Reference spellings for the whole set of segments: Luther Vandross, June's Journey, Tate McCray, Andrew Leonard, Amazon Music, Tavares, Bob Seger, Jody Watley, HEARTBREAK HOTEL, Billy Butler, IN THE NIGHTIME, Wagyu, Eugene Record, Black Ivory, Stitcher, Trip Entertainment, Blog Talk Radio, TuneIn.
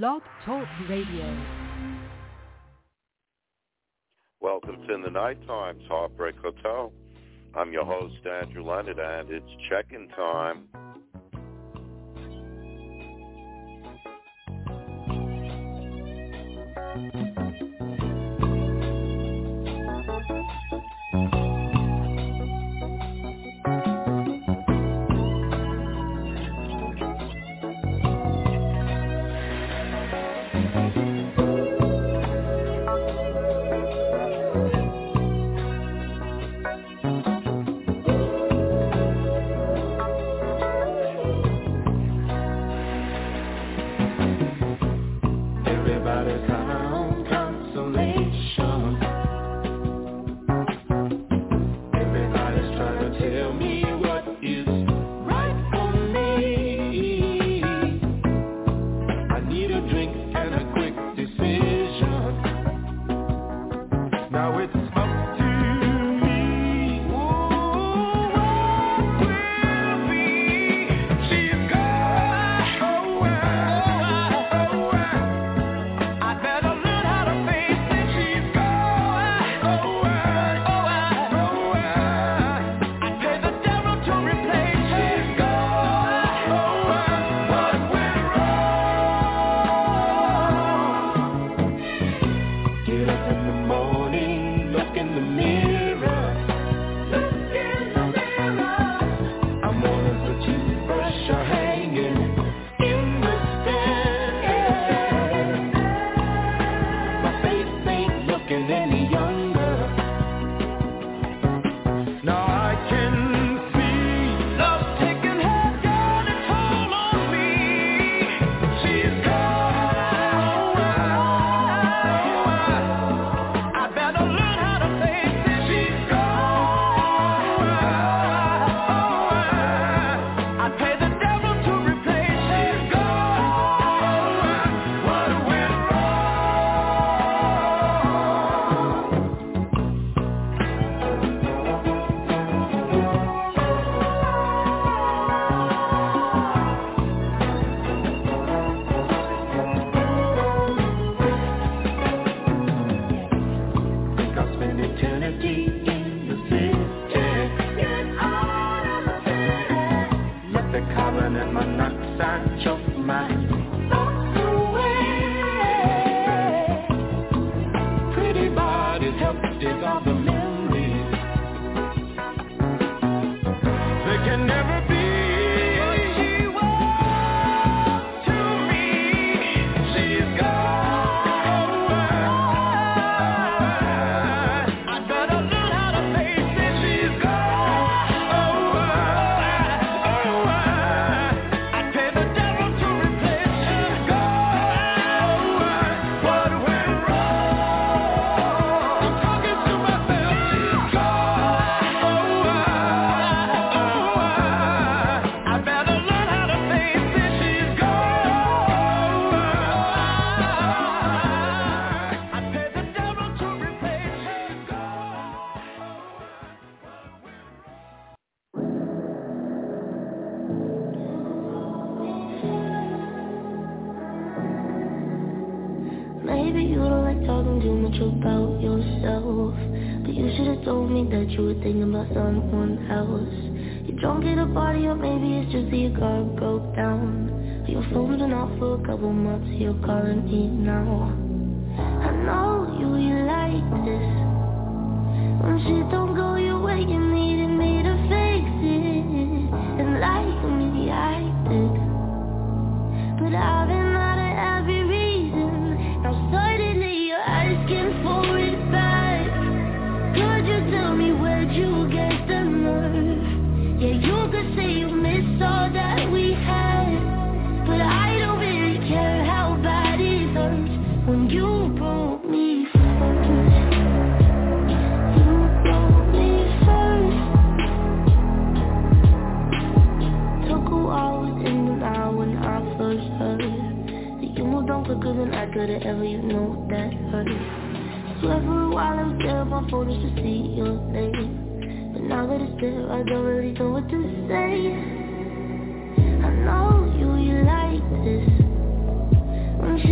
Blog Talk Radio. Welcome to In the Nighttime, HEARTBREAK Hotel. I'm your host, Andrew Leonard, and it's check-in time. I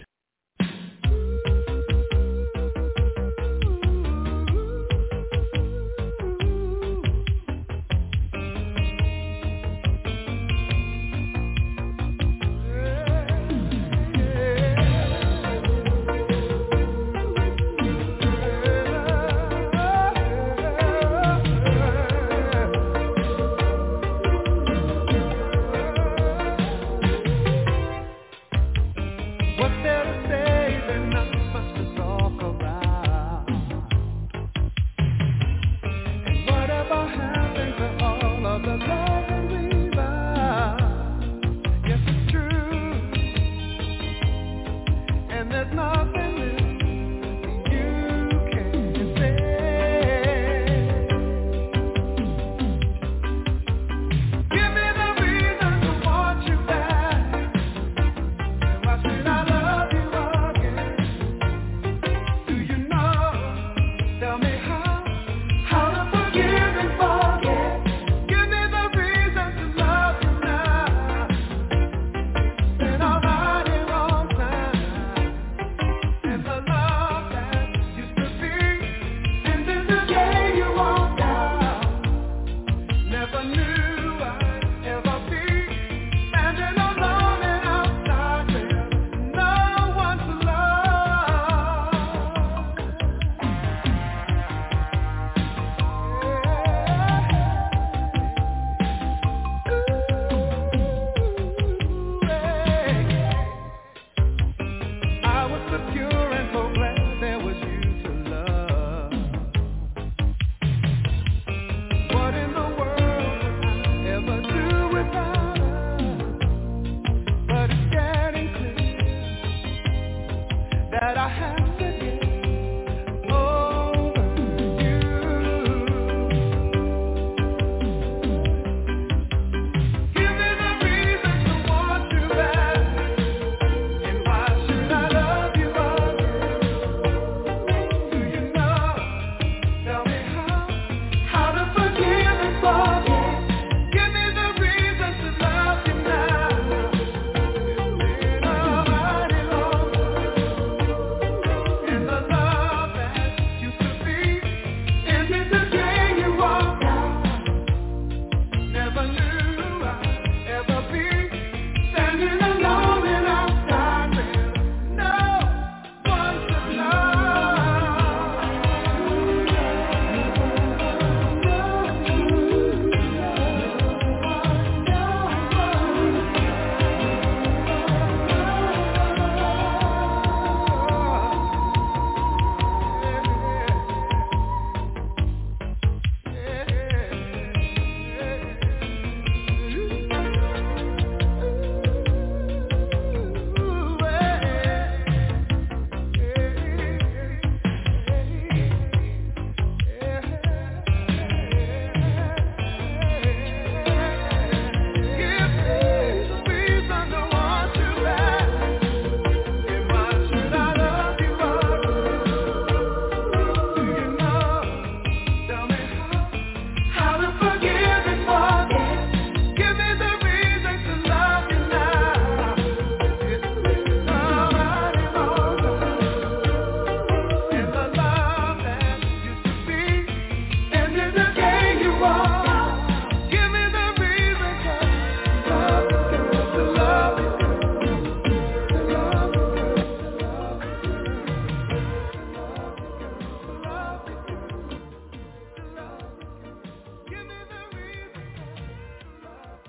What's that?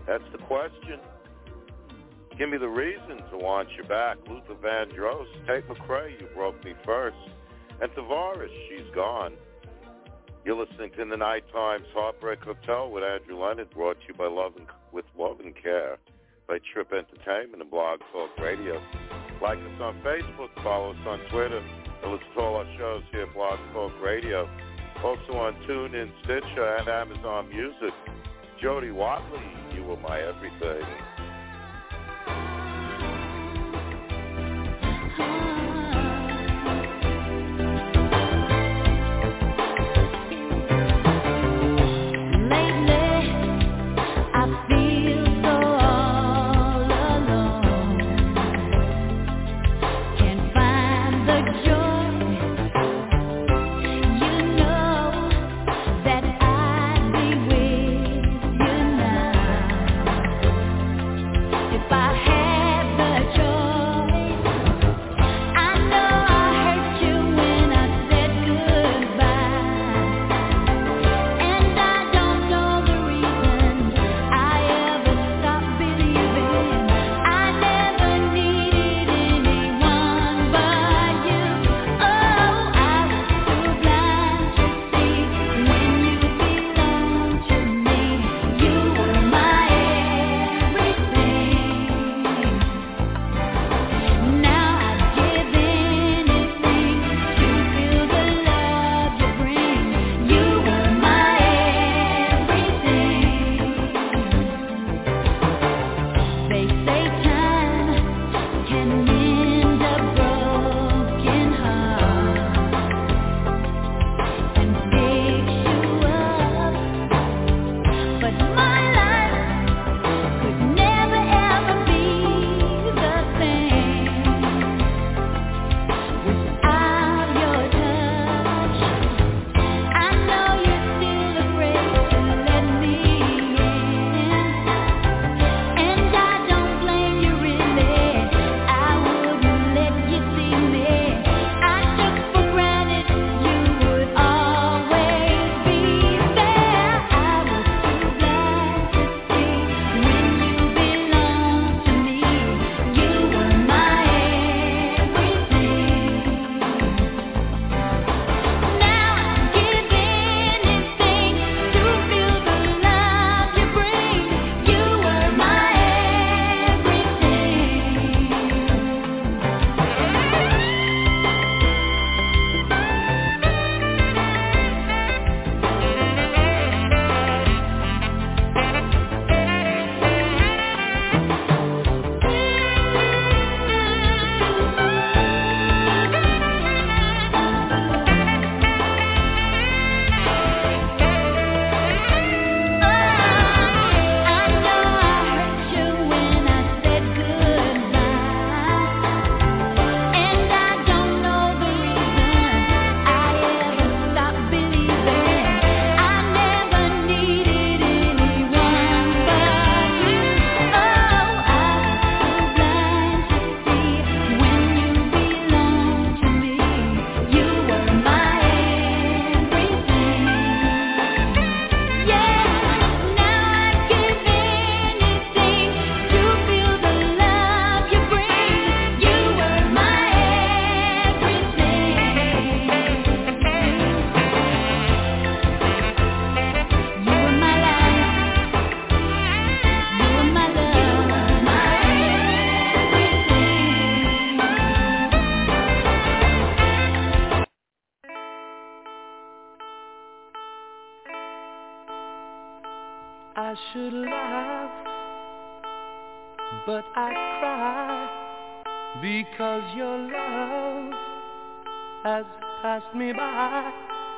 That's the question. Give me the reason to want you back. Luther Vandross, Tate McCray, You Broke Me First. And Tavares, She's Gone. You're listening to In the Nighttime's Heartbreak Hotel with Andrew Leonard, brought to you by Love and Care by Trip Entertainment and Blog Talk Radio. Like us on Facebook, follow us on Twitter, and listen to all our shows here at Blog Talk Radio. Also on TuneIn, Stitcher, and Amazon Music. Jody Watley, You Were My Everything.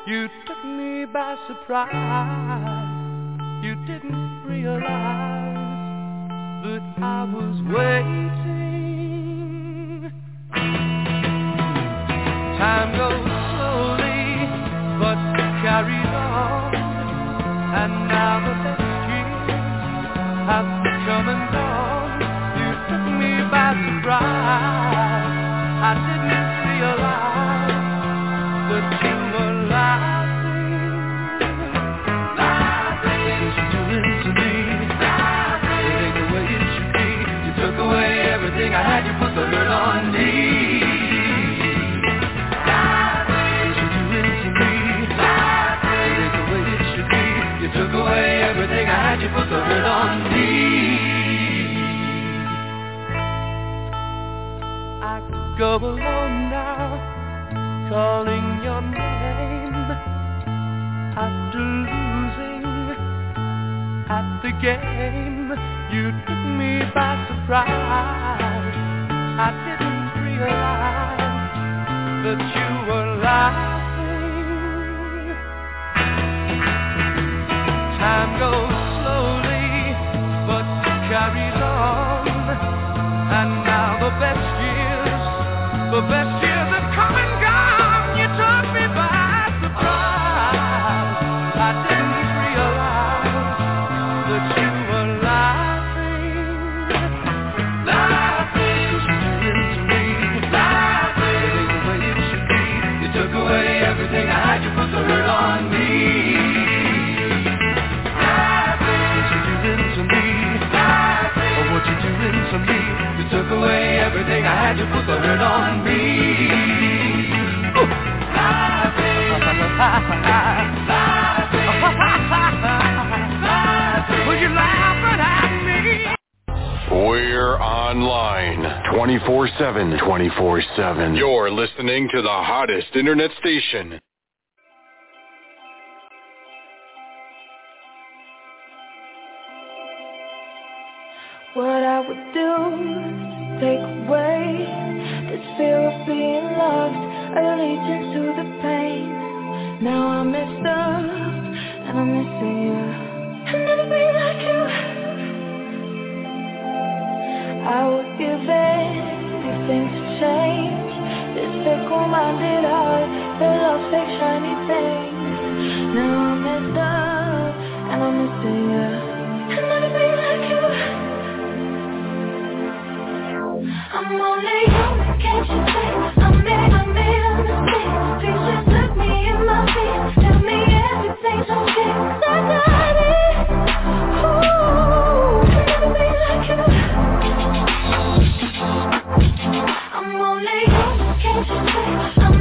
You took me by surprise. You didn't realize that I was waiting. Time goes slowly, but carries on. And now the mystery has come and gone. You took me by surprise. I didn't realize. Lying to me, game. You took me by surprise. I didn't realize that you were laughing. Time goes slowly, but it carries on. And now the best years have come and gone. You took me by surprise. I didn't realize that you were laughing. Laughing, it's me. Laughing, the way it should be. You took away everything I had. You put the hurt on me. Laughing, what you doing to me? Laughing, oh, what you doing to me? You took away everything I had. You put the hurt on me. Laughing, we're online 24/7, 24/7. You're listening to the hottest internet station. What I would do is take away this fear of being loved, allegiance to the pain. Now I'm messed up and I'm missing you. I'll never be like you. I would give anything to change this fickle-minded heart that loves fake shiny things. Now I'm messed up and I'm missing you. I'll never be like you. I'm only human, can't you see? I'm in the sea. Picture took me in my feet. Tell me everything's okay. I got it. Ooh, I'll never be like you. I'm only, can't you see? I'm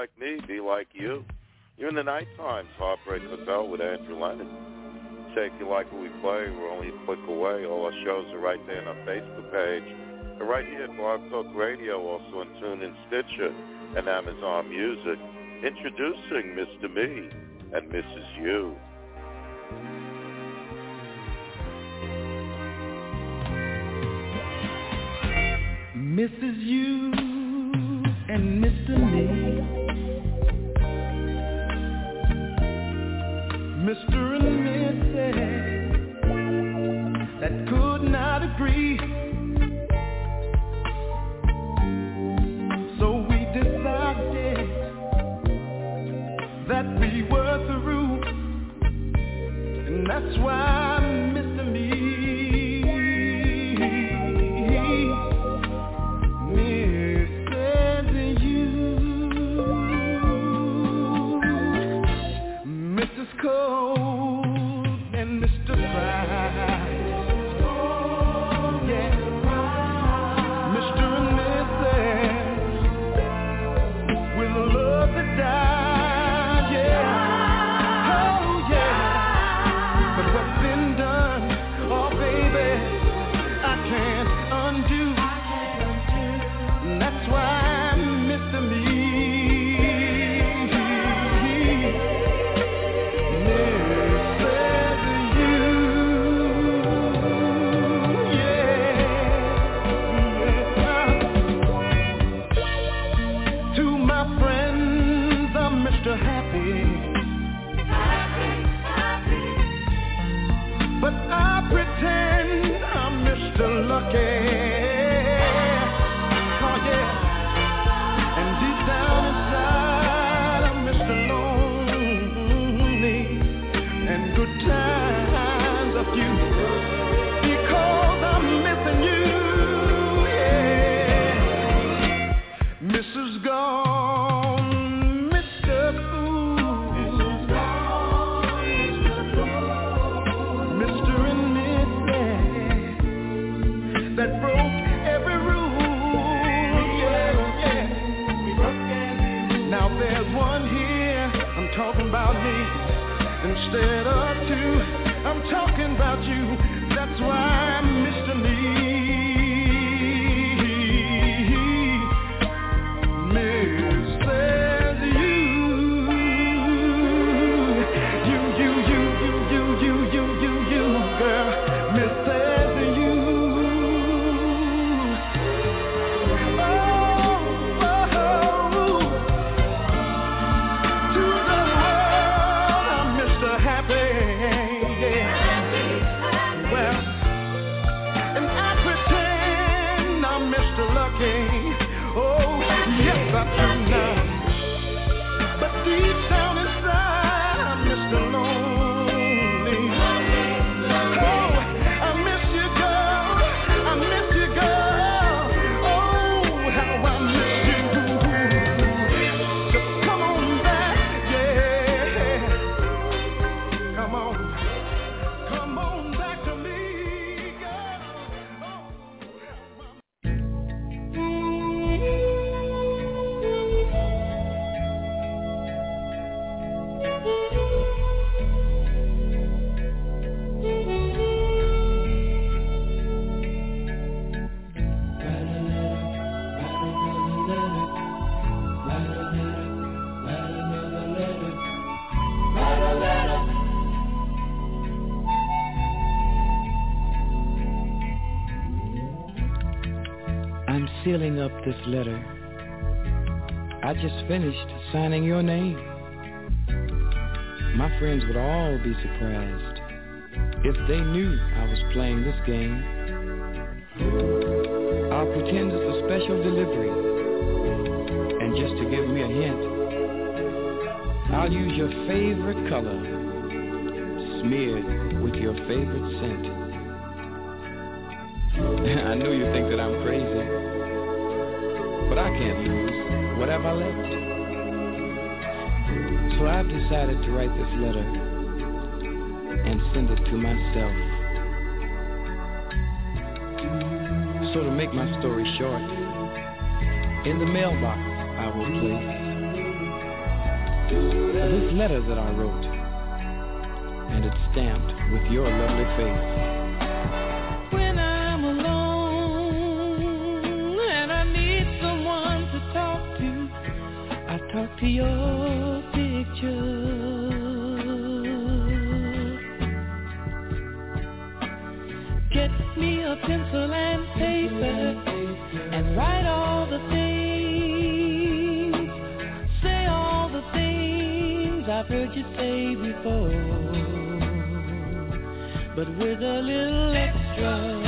like me, be like you. You're in the Nighttime, Heartbreak Hotel with Andrew Leonard. Say if you like what we play, we're only a click away. All our shows are right there on our Facebook page. They're right here at Blog Talk Radio, also on TuneIn, Stitcher, and Amazon Music. Introducing Mr. Me and Mrs. You. Mrs. You and Mr. Me, Mr. and Mrs. that could not agree. So we decided that we were through, and that's why Mr. Me. Cold and Mr. Price, oh, yeah. Mr. and Mrs. with love to die, yeah, oh yeah. But what's been done, oh baby, I can't undo, and that's why Mr. Me. Instead of two, I'm talking about you. That's why I'm Mr. Me, Mrs. You, you, you, you, you, you, you, you, girl, Mrs. You. Sealing up this letter. I just finished signing your name. My friends would all be surprised if they knew I was playing this game. I'll pretend it's a special delivery, and just to give me a hint, I'll use your favorite color, smeared with your favorite scent. I know you think that I'm crazy, but I can't lose what have I left. So I've decided to write this letter and send it to myself. So to make my story short, in the mailbox I will place this letter that I wrote, and it's stamped with your lovely face. To your picture, get me a pencil and paper and write all the things, say all the things I've heard you say before, but with a little extra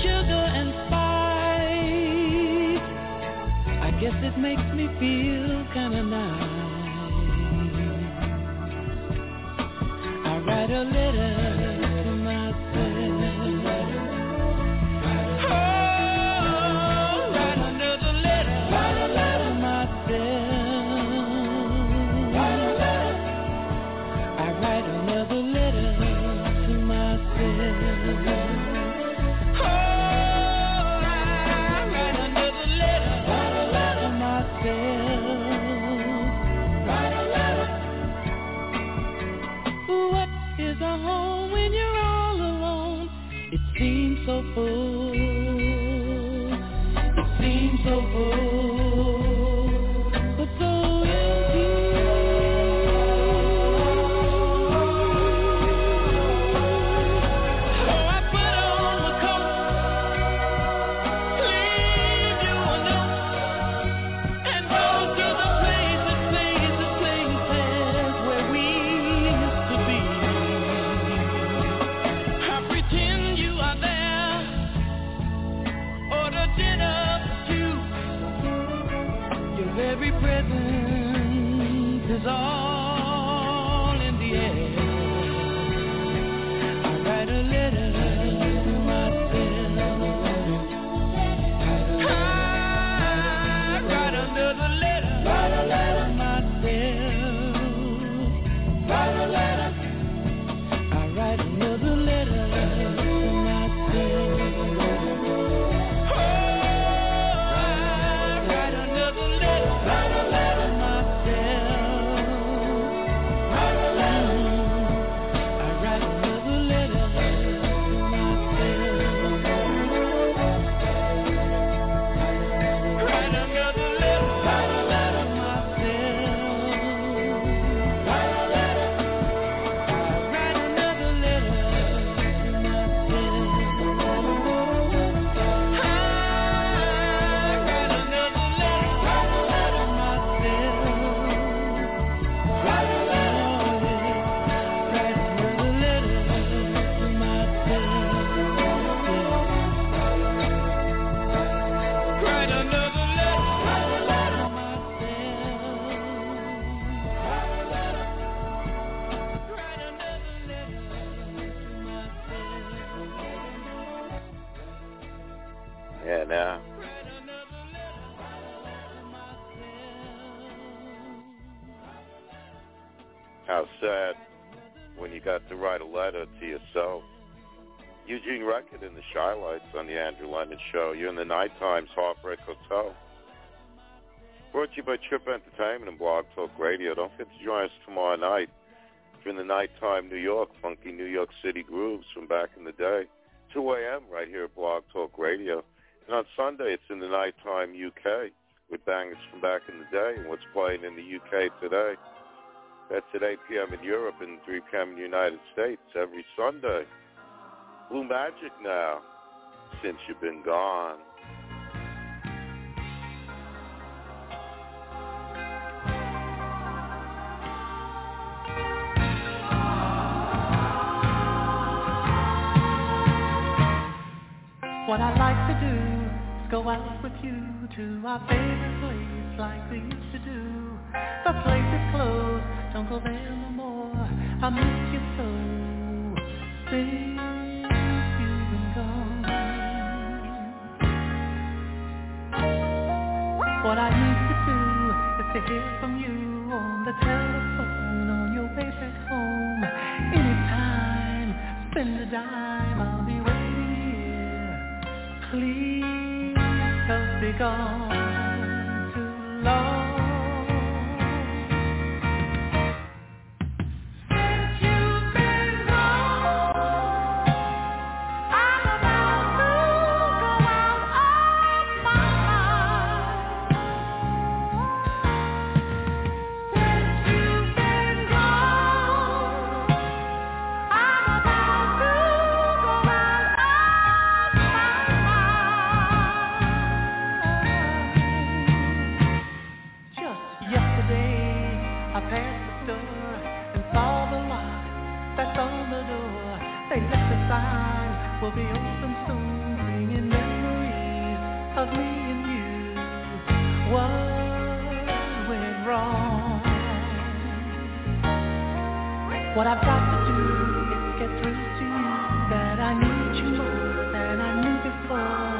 sugar and spice. Yes, it makes me feel kinda nice. I write a letter to myself. Eugene Record and the Shy Lights on the Andrew Leonard Show. You're in the Nighttime's Heartbreak Hotel. Brought to you by Trip Entertainment and Blog Talk Radio. Don't forget to join us tomorrow night. If you're in the Nighttime New York, funky New York City grooves from back in the day. 2 a.m. right here at Blog Talk Radio. And on Sunday, it's in the Nighttime UK with bangers from back in the day and what's playing in the UK today. That's at 8 p.m. in Europe and 3 p.m. in the United States every Sunday. Blue Magic now, since you've been gone. What I like to do is go out with you to our favorite place like we used to do. The place is closed, don't go there no more. I miss you so, baby. What I used to do is to hear from you on the telephone on your way back home. Anytime, spend a dime, I'll be waiting here. Please, just be gone too long. They let the sign will be open soon, bringing memories of me and you. What went wrong? What I've got to do is get through to you that I need you more than I knew before.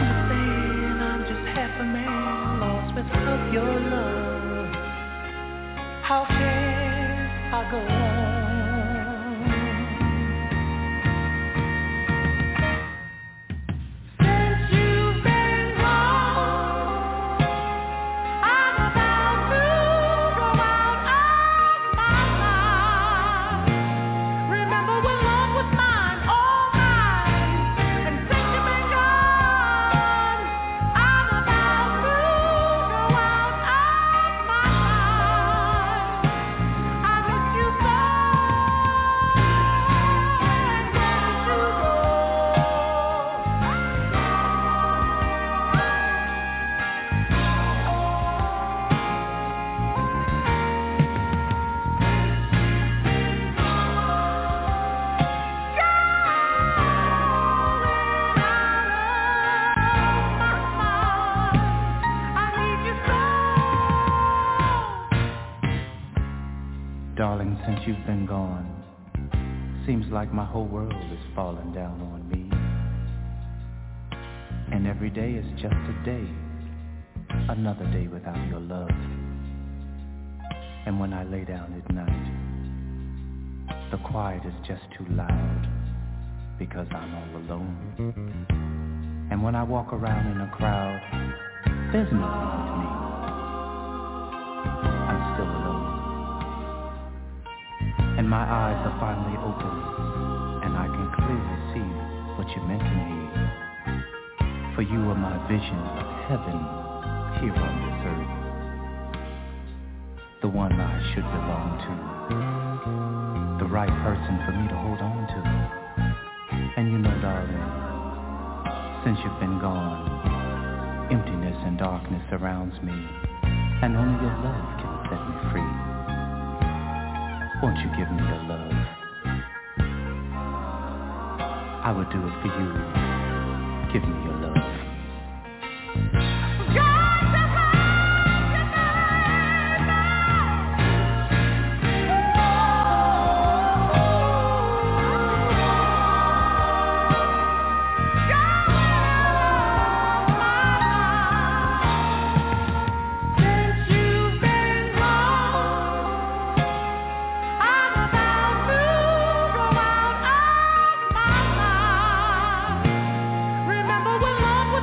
Understand, I'm just half a man lost without your love. How can I go on? You've been gone. Seems like my whole world is falling down on me. And every day is just a day, another day without your love. And when I lay down at night, the quiet is just too loud because I'm all alone. And when I walk around in a crowd, there's no one to me. I'm still alone. And my eyes are finally open, and I can clearly see what you meant to me. For you are my vision of heaven here on this earth, the one I should belong to, the right person for me to hold on to. And you know, darling, since you've been gone, emptiness and darkness surrounds me, and only your love can set me free. Won't you give me your love? I would do it for you. Give me your love. Remember when love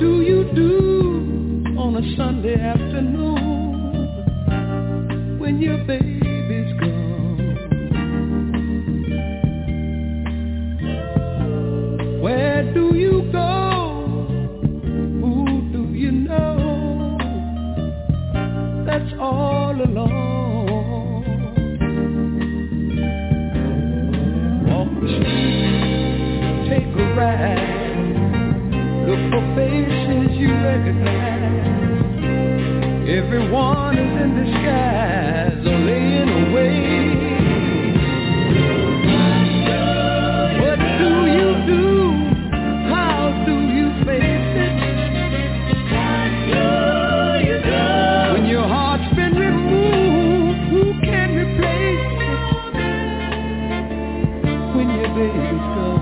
do you do on a Sunday afternoon when your baby's gone? Where do you go? Who do you know? That's all alone. Walk the street, take a ride. Look for faces you recognize. Everyone is in disguise or laying away. What do you do? How do you face it? What do you do? When your heart's been removed, who can replace it? When your days go.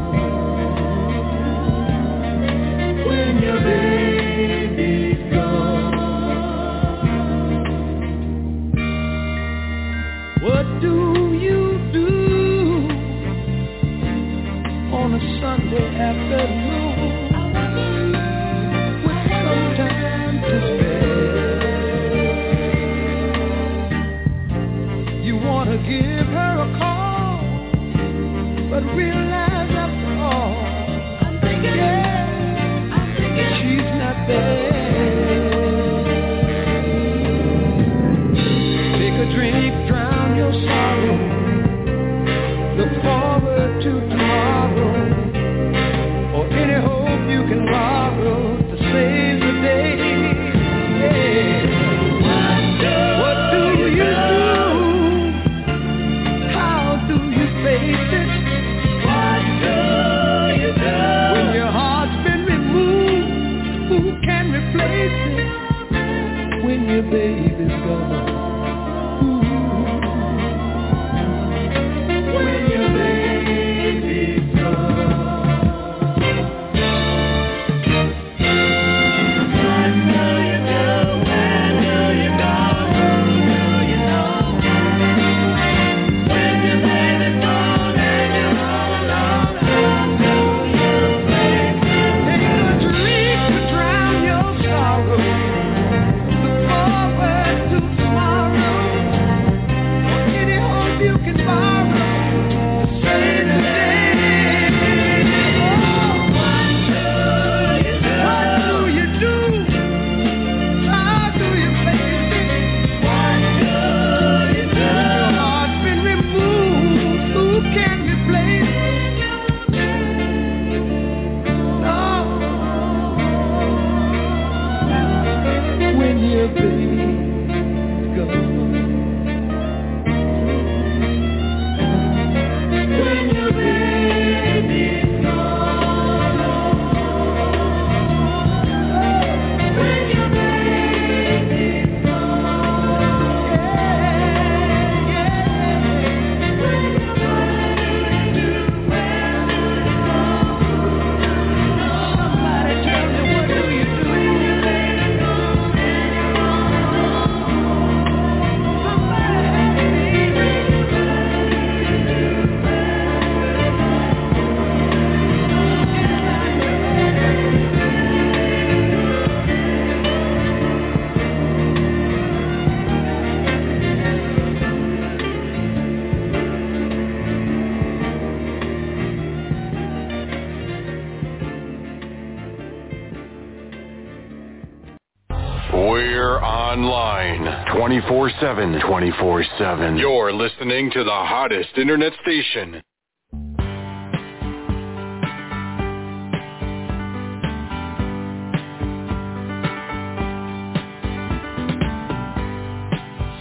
Online 24/7. 24/7. You're listening to the hottest internet station.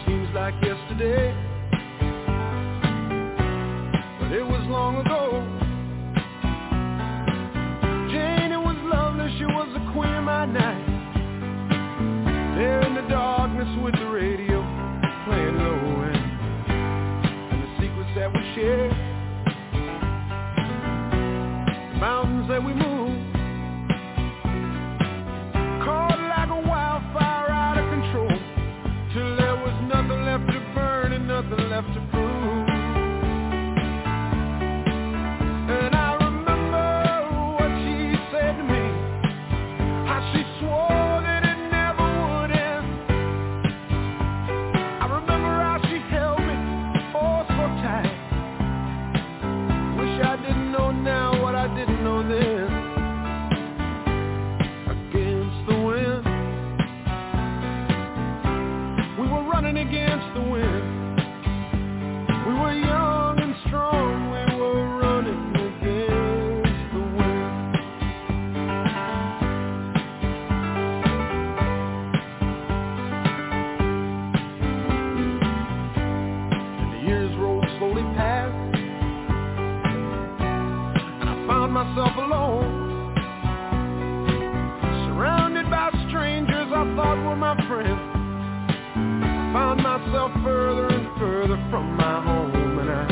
Seems like yesterday, but it was long ago. Jane, it was lovely. She was a queen of my night. There in the darkness with the radio playing low and the secrets that we shared, the mountains that we moved, caught like a wildfire out of control, till there was nothing left to burn and nothing left to prove. myself alone, surrounded by strangers I thought were my friends. I found myself further and further from my home, and I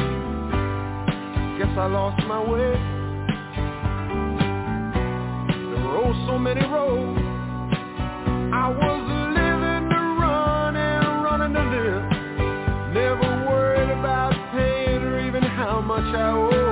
guess I lost my way. There were oh so many roads I was living to run and running to live, never worried about paying or even how much I owe.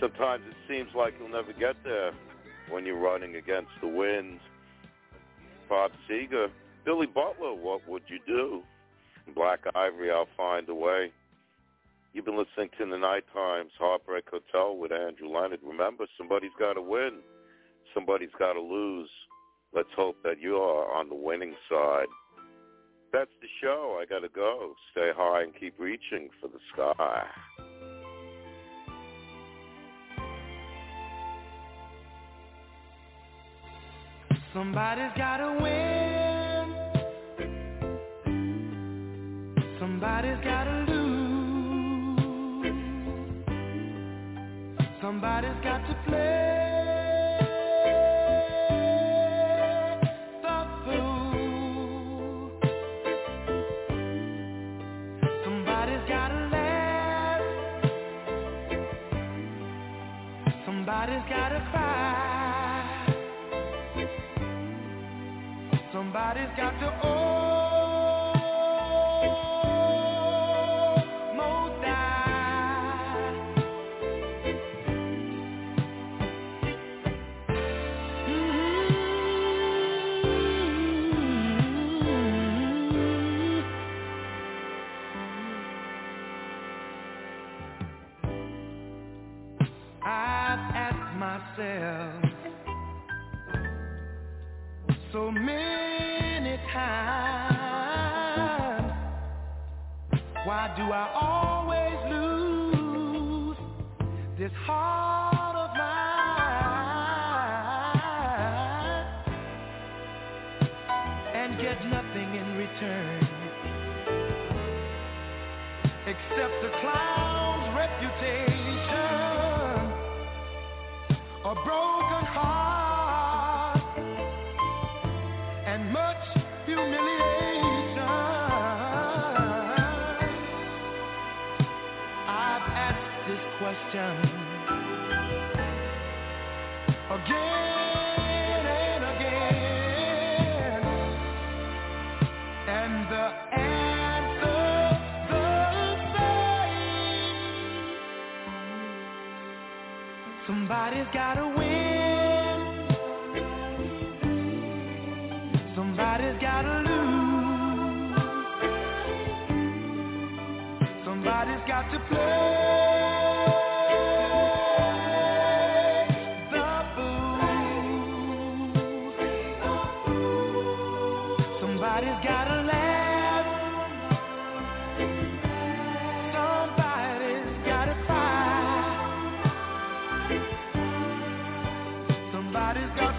Sometimes it seems like you'll never get there when you're running against the wind. Bob Seger, Billy Butler, What Would You Do? Black Ivory, I'll Find a Way. You've been listening to In the Nighttime's Heartbreak Hotel with Andrew Leonard. Remember, somebody's got to win. Somebody's got to lose. Let's hope that you are on the winning side. That's the show. I got to go. Stay high and keep reaching for the sky. Somebody's gotta win. Somebody's gotta lose. Somebody's got to play the fool. Somebody's gotta laugh. Somebody's gotta cry. Somebody's got to almost die. Mm-hmm. myself so many times. Why do I always lose this heart of mine and get nothing in return except the clown's reputation, a broken heart, and much humiliation. I've asked this question again and again, and the answer's the same. Somebody's gotta win. Somebody's gotta lose. Somebody's got to play the fool. Somebody's gotta laugh. Somebody's gotta cry. Somebody's got to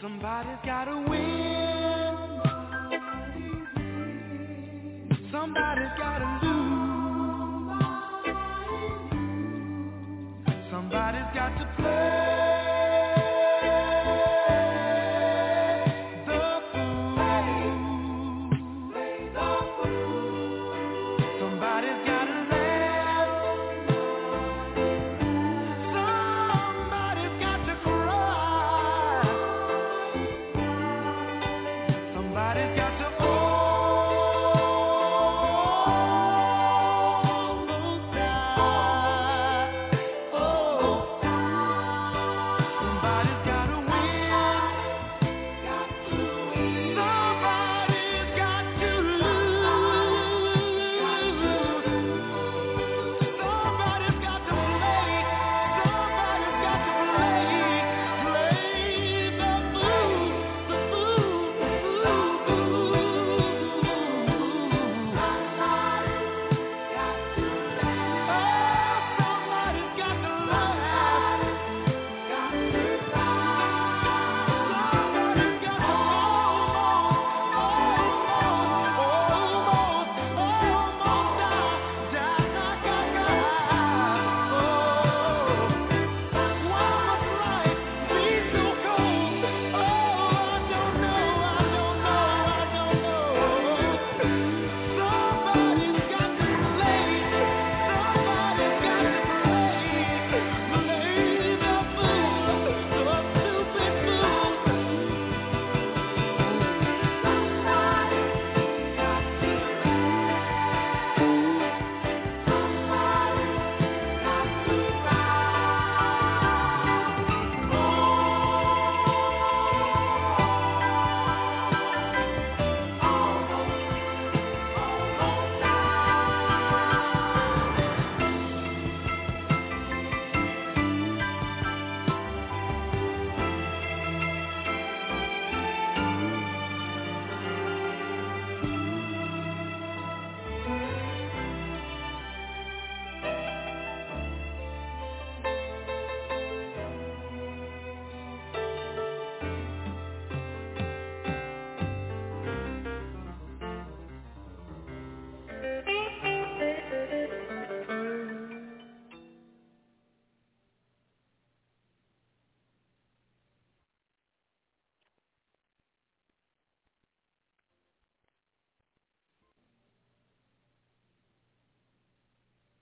somebody's gotta win.